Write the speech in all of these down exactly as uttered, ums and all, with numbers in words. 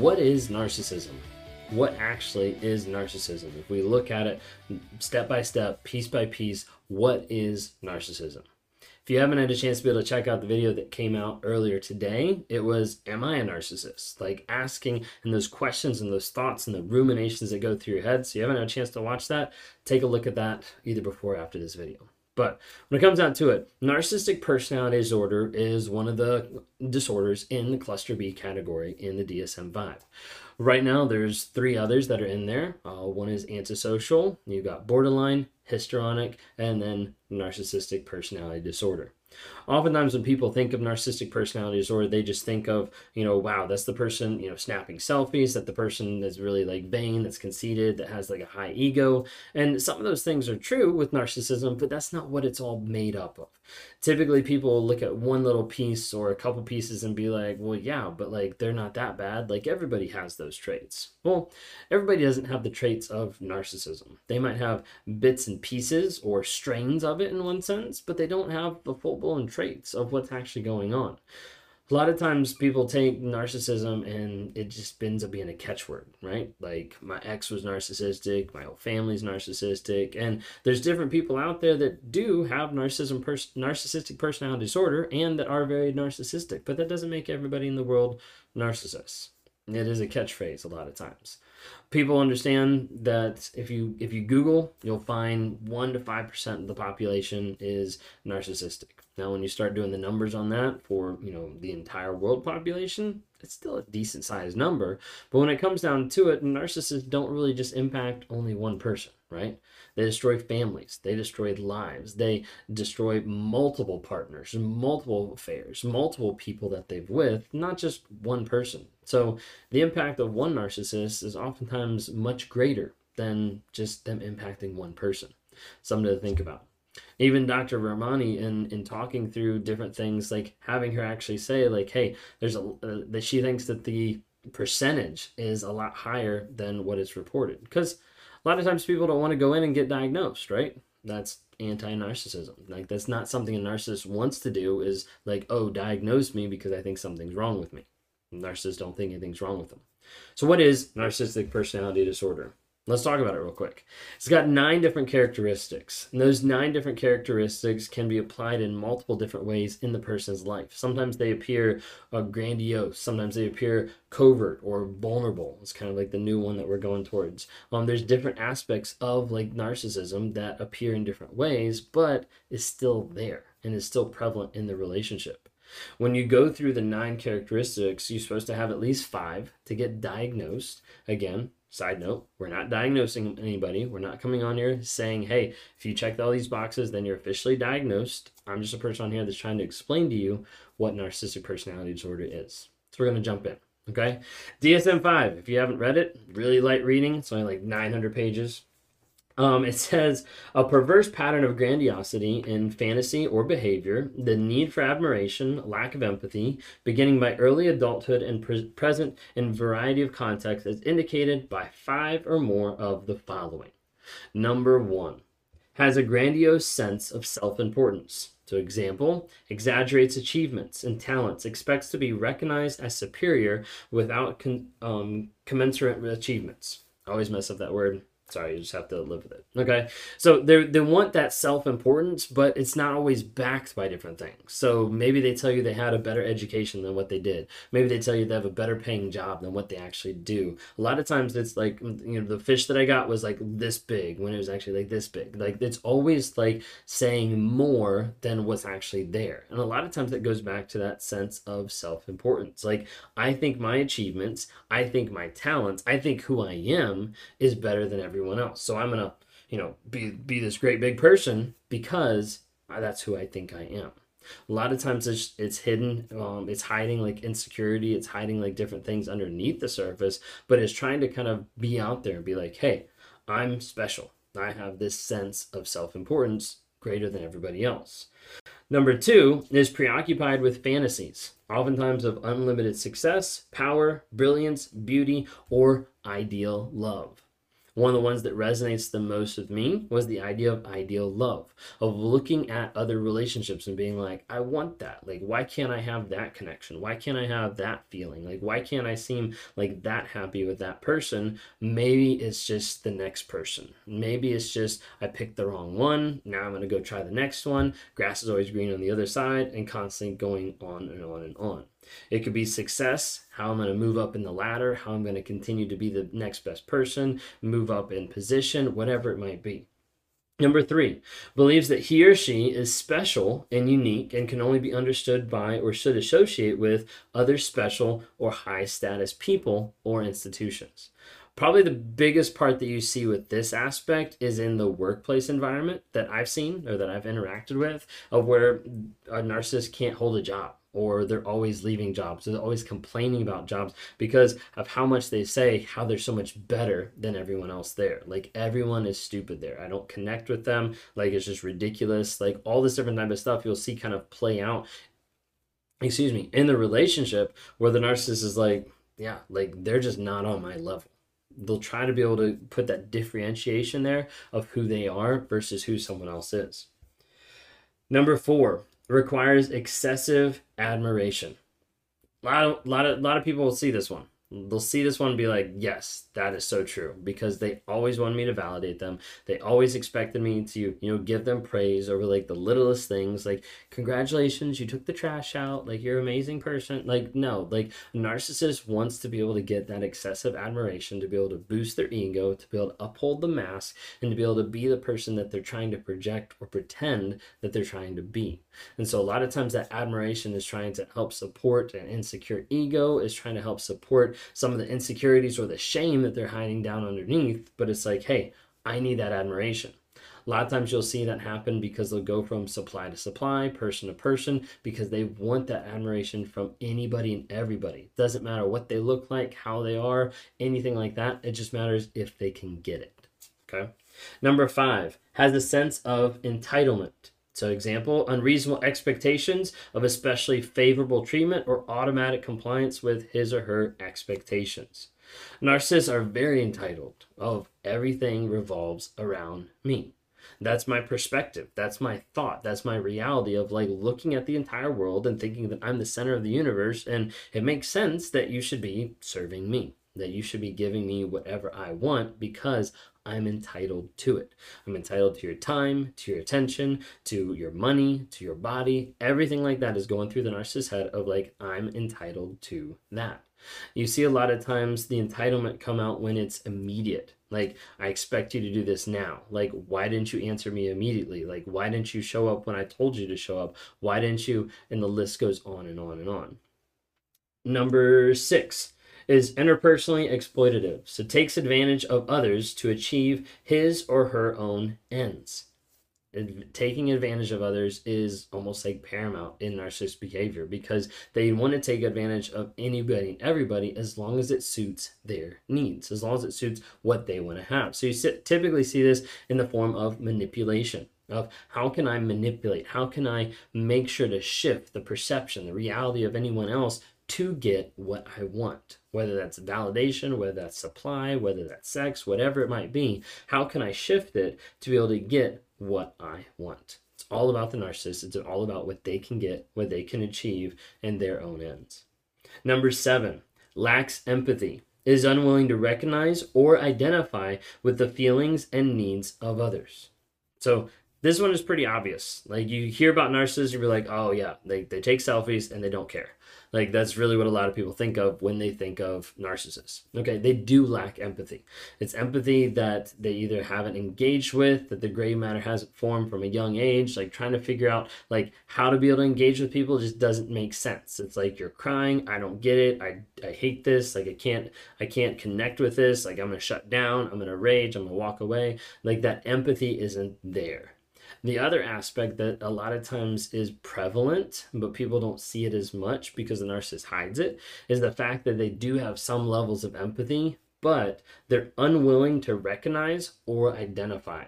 What is narcissism? What actually is narcissism? If we look at it step by step, piece by piece, what is narcissism? If you haven't had a chance to be able to check out the video that came out earlier today, it was, am I a narcissist? Like asking and those questions and those thoughts and the ruminations that go through your head. So you haven't had a chance to watch that, take a look at that either before or after this video. But when it comes down to it, narcissistic personality disorder is one of the disorders in the cluster B category in the D S M five. Right now, there's three others that are in there. Uh, one is antisocial, you've got borderline, histrionic, and then narcissistic personality disorder. Oftentimes when people think of narcissistic personality disorder, they just think of, you know, wow, that's the person, you know, snapping selfies, that the person that's really like vain, that's conceited, that has like a high ego. And some of those things are true with narcissism, but that's not what it's all made up of. Typically people look at one little piece or a couple pieces and be like, well, yeah, but like, they're not that bad. Like everybody has those traits. Well, everybody doesn't have the traits of narcissism. They might have bits and pieces or strains of it in one sense, but they don't have the full and traits of what's actually going on. A lot of times people take narcissism and it just ends up being a catchword, right? Like my ex was narcissistic, my whole family's narcissistic, and there's different people out there that do have narcissism, pers- narcissistic personality disorder and that are very narcissistic, but that doesn't make everybody in the world narcissists. It is a catchphrase a lot of times. People understand that if you if you Google, you'll find one to five percent of the population is narcissistic. Now, when you start doing the numbers on that for, you know, the entire world population, it's still a decent sized number. But when it comes down to it, narcissists don't really just impact only one person, right? They destroy families. They destroy lives. They destroy multiple partners, multiple affairs, multiple people that they've with, not just one person. So the impact of one narcissist is oftentimes much greater than just them impacting one person. Something to think about. Even Doctor Vermani, in, in talking through different things, like having her actually say, like, hey, there's a uh, that she thinks that the percentage is a lot higher than what is reported. Because a lot of times people don't want to go in and get diagnosed, right? That's anti-narcissism. Like, that's not something a narcissist wants to do is like, oh, diagnose me because I think something's wrong with me. Narcissists don't think anything's wrong with them. So what is narcissistic personality disorder? Let's talk about it real quick. It's got nine different characteristics. And those nine different characteristics can be applied in multiple different ways in the person's life. Sometimes they appear uh, grandiose. Sometimes they appear covert or vulnerable. It's kind of like the new one that we're going towards. Um, there's different aspects of like narcissism that appear in different ways, but is still there and is still prevalent in the relationship. When you go through the nine characteristics, you're supposed to have at least five to get diagnosed. Again, side note, we're not diagnosing anybody. We're not coming on here saying, hey, if you check all these boxes, then you're officially diagnosed. I'm just a person on here that's trying to explain to you what narcissistic personality disorder is. So we're going to jump in. Okay. D S M five, if you haven't read it, really light reading. It's only like nine hundred pages. Um, it says, a perverse pattern of grandiosity in fantasy or behavior, the need for admiration, lack of empathy, beginning by early adulthood and pre- present in variety of contexts is indicated by five or more of the following. Number one, has a grandiose sense of self-importance. So example, exaggerates achievements and talents, expects to be recognized as superior without con- um, commensurate achievements. I always mess up that word. Sorry, you just have to live with it. Okay, so they they want that self-importance, but it's not always backed by different things. So maybe they tell you they had a better education than what they did. Maybe they tell you they have a better paying job than what they actually do. A lot of times it's like, you know, the fish that I got was like this big when it was actually like this big. Like it's always like saying more than what's actually there. And a lot of times that goes back to that sense of self-importance. Like I think my achievements, I think my talents, I think who I am is better than everyone else. So I'm gonna, you know, be be this great big person because that's who I think I am. A lot of times it's, it's hidden, um, it's hiding like insecurity, it's hiding like different things underneath the surface, but it's trying to kind of be out there and be like, hey, I'm special. I have this sense of self-importance greater than everybody else. Number two is preoccupied with fantasies, oftentimes of unlimited success, power, brilliance, beauty, or ideal love. One of the ones that resonates the most with me was the idea of ideal love, of looking at other relationships and being like, I want that. Like, why can't I have that connection? Why can't I have that feeling? Like, why can't I seem like that happy with that person? Maybe it's just the next person. Maybe it's just I picked the wrong one. Now I'm going to go try the next one. Grass is always green on the other side, and constantly going on and on and on. It could be success, how I'm going to move up in the ladder, how I'm going to continue to be the next best person, move up in position, whatever it might be. Number three, believes that he or she is special and unique and can only be understood by or should associate with other special or high status people or institutions. Probably the biggest part that you see with this aspect is in the workplace environment that I've seen or that I've interacted with, of where a narcissist can't hold a job. Or they're always leaving jobs. They're always complaining about jobs because of how much they say how they're so much better than everyone else there. Like, everyone is stupid there. I don't connect with them. Like, it's just ridiculous. Like, all this different type of stuff you'll see kind of play out, excuse me, in the relationship where the narcissist is like, yeah, like, they're just not on my level. They'll try to be able to put that differentiation there of who they are versus who someone else is. Number four. Requires excessive admiration. A lot of, lot of, lot of people will see this one. They'll see this one and be like, yes, that is so true, because they always wanted me to validate them. They always expected me to, you know, give them praise over like the littlest things, like, congratulations, you took the trash out, like, you're an amazing person. Like, no, like, a narcissist wants to be able to get that excessive admiration, to be able to boost their ego, to be able to uphold the mask, and to be able to be the person that they're trying to project or pretend that they're trying to be. And so a lot of times that admiration is trying to help support an insecure ego, is trying to help support some of the insecurities or the shame that they're hiding down underneath. But it's like, hey, I need that admiration. A lot of times you'll see that happen because they'll go from supply to supply, person to person, because they want that admiration from anybody and everybody. It doesn't matter what they look like, how they are, anything like that. It just matters if they can get it. Okay. Number five, has a sense of entitlement. So example, unreasonable expectations of especially favorable treatment or automatic compliance with his or her expectations. Narcissists are very entitled of everything revolves around me. That's my perspective. That's my thought. That's my reality of like looking at the entire world and thinking that I'm the center of the universe. And it makes sense that you should be serving me, that you should be giving me whatever I want, because I'm entitled to it. I'm entitled to your time, to your attention, to your money, to your body. Everything like that is going through the narcissist's head of like, I'm entitled to that. You see a lot of times the entitlement come out when it's immediate. Like, I expect you to do this now. Like, why didn't you answer me immediately? Like, why didn't you show up when I told you to show up? Why didn't you? And the list goes on and on and on. Number six. Is interpersonally exploitative, so takes advantage of others to achieve his or her own ends. And taking advantage of others is almost like paramount in narcissist behavior, because they want to take advantage of anybody and everybody as long as it suits their needs, as long as it suits what they want to have. So you typically see this in the form of manipulation. Of how can I manipulate? How can I make sure to shift the perception, the reality of anyone else to get what I want, whether that's validation, whether that's supply, whether that's sex, whatever it might be. How can I shift it to be able to get what I want? It's all about the narcissist. It's all about what they can get, what they can achieve, and their own ends. Number seven, lacks empathy. is unwilling to recognize or identify with the feelings and needs of others. So this one is pretty obvious. Like, you hear about narcissists, you'll be like, oh yeah, they, they take selfies and they don't care. Like, that's really what a lot of people think of when they think of narcissists. Okay, they do lack empathy. It's empathy that they either haven't engaged with, that the gray matter hasn't formed from a young age. Like, trying to figure out like how to be able to engage with people just doesn't make sense. It's like, you're crying, I don't get it, I I hate this, like I can't I can't connect with this, like I'm gonna shut down, I'm gonna rage, I'm gonna walk away. Like, that empathy isn't there. The other aspect that a lot of times is prevalent, but people don't see it as much because the narcissist hides it, is the fact that they do have some levels of empathy, but they're unwilling to recognize or identify.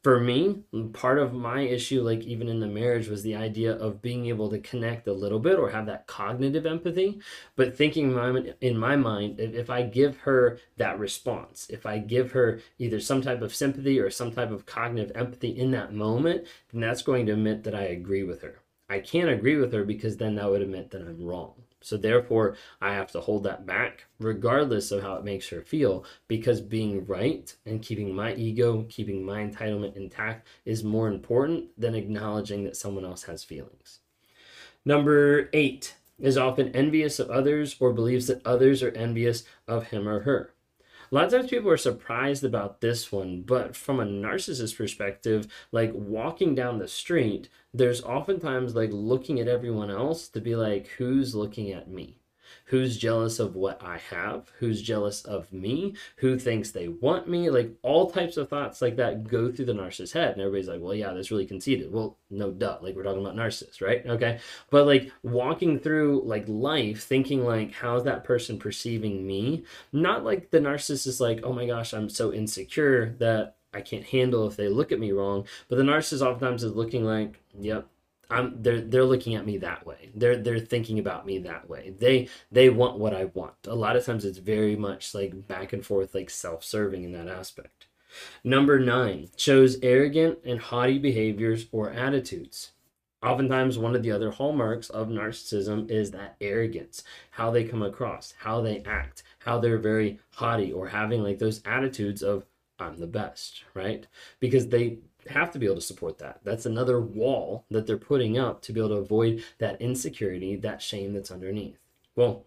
For me, part of my issue, like even in the marriage, was the idea of being able to connect a little bit or have that cognitive empathy, but thinking in my mind, if I give her that response, if I give her either some type of sympathy or some type of cognitive empathy in that moment, then that's going to admit that I agree with her. I can't agree with her because then that would admit that I'm wrong. So therefore, I have to hold that back regardless of how it makes her feel, because being right and keeping my ego, keeping my entitlement intact is more important than acknowledging that someone else has feelings. Number eight is often envious of others or believes that others are envious of him or her. A lot of times people are surprised about this one, but from a narcissist perspective, like walking down the street, there's oftentimes like looking at everyone else to be like, who's looking at me? Who's jealous of what I have? Who's jealous of me? Who thinks they want me? Like, all types of thoughts like that go through the narcissist's head. And everybody's like, well, yeah, that's really conceited. Well, no duh. Like, we're talking about narcissists, right? Okay. But like walking through like life thinking like, how's that person perceiving me? Not like the narcissist is like, oh my gosh, I'm so insecure that I can't handle if they look at me wrong. But the narcissist oftentimes is looking like, yep, I'm, they're they're looking at me that way. They're they're thinking about me that way. They they want what I want. A lot of times it's very much like back and forth, like self-serving in that aspect. Number nine shows arrogant and haughty behaviors or attitudes. Oftentimes, one of the other hallmarks of narcissism is that arrogance, how they come across, how they act, how they're very haughty or having like those attitudes of I'm the best, right? Because they have to be able to support that. That's another wall that they're putting up to be able to avoid that insecurity, that shame that's underneath. Well,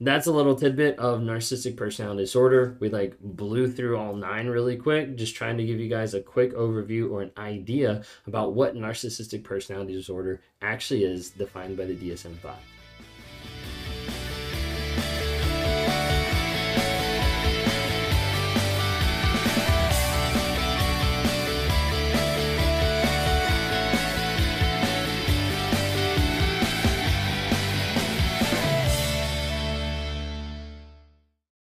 that's a little tidbit of narcissistic personality disorder. We like blew through all nine really quick, just trying to give you guys a quick overview or an idea about what narcissistic personality disorder actually is, defined by the D S M five.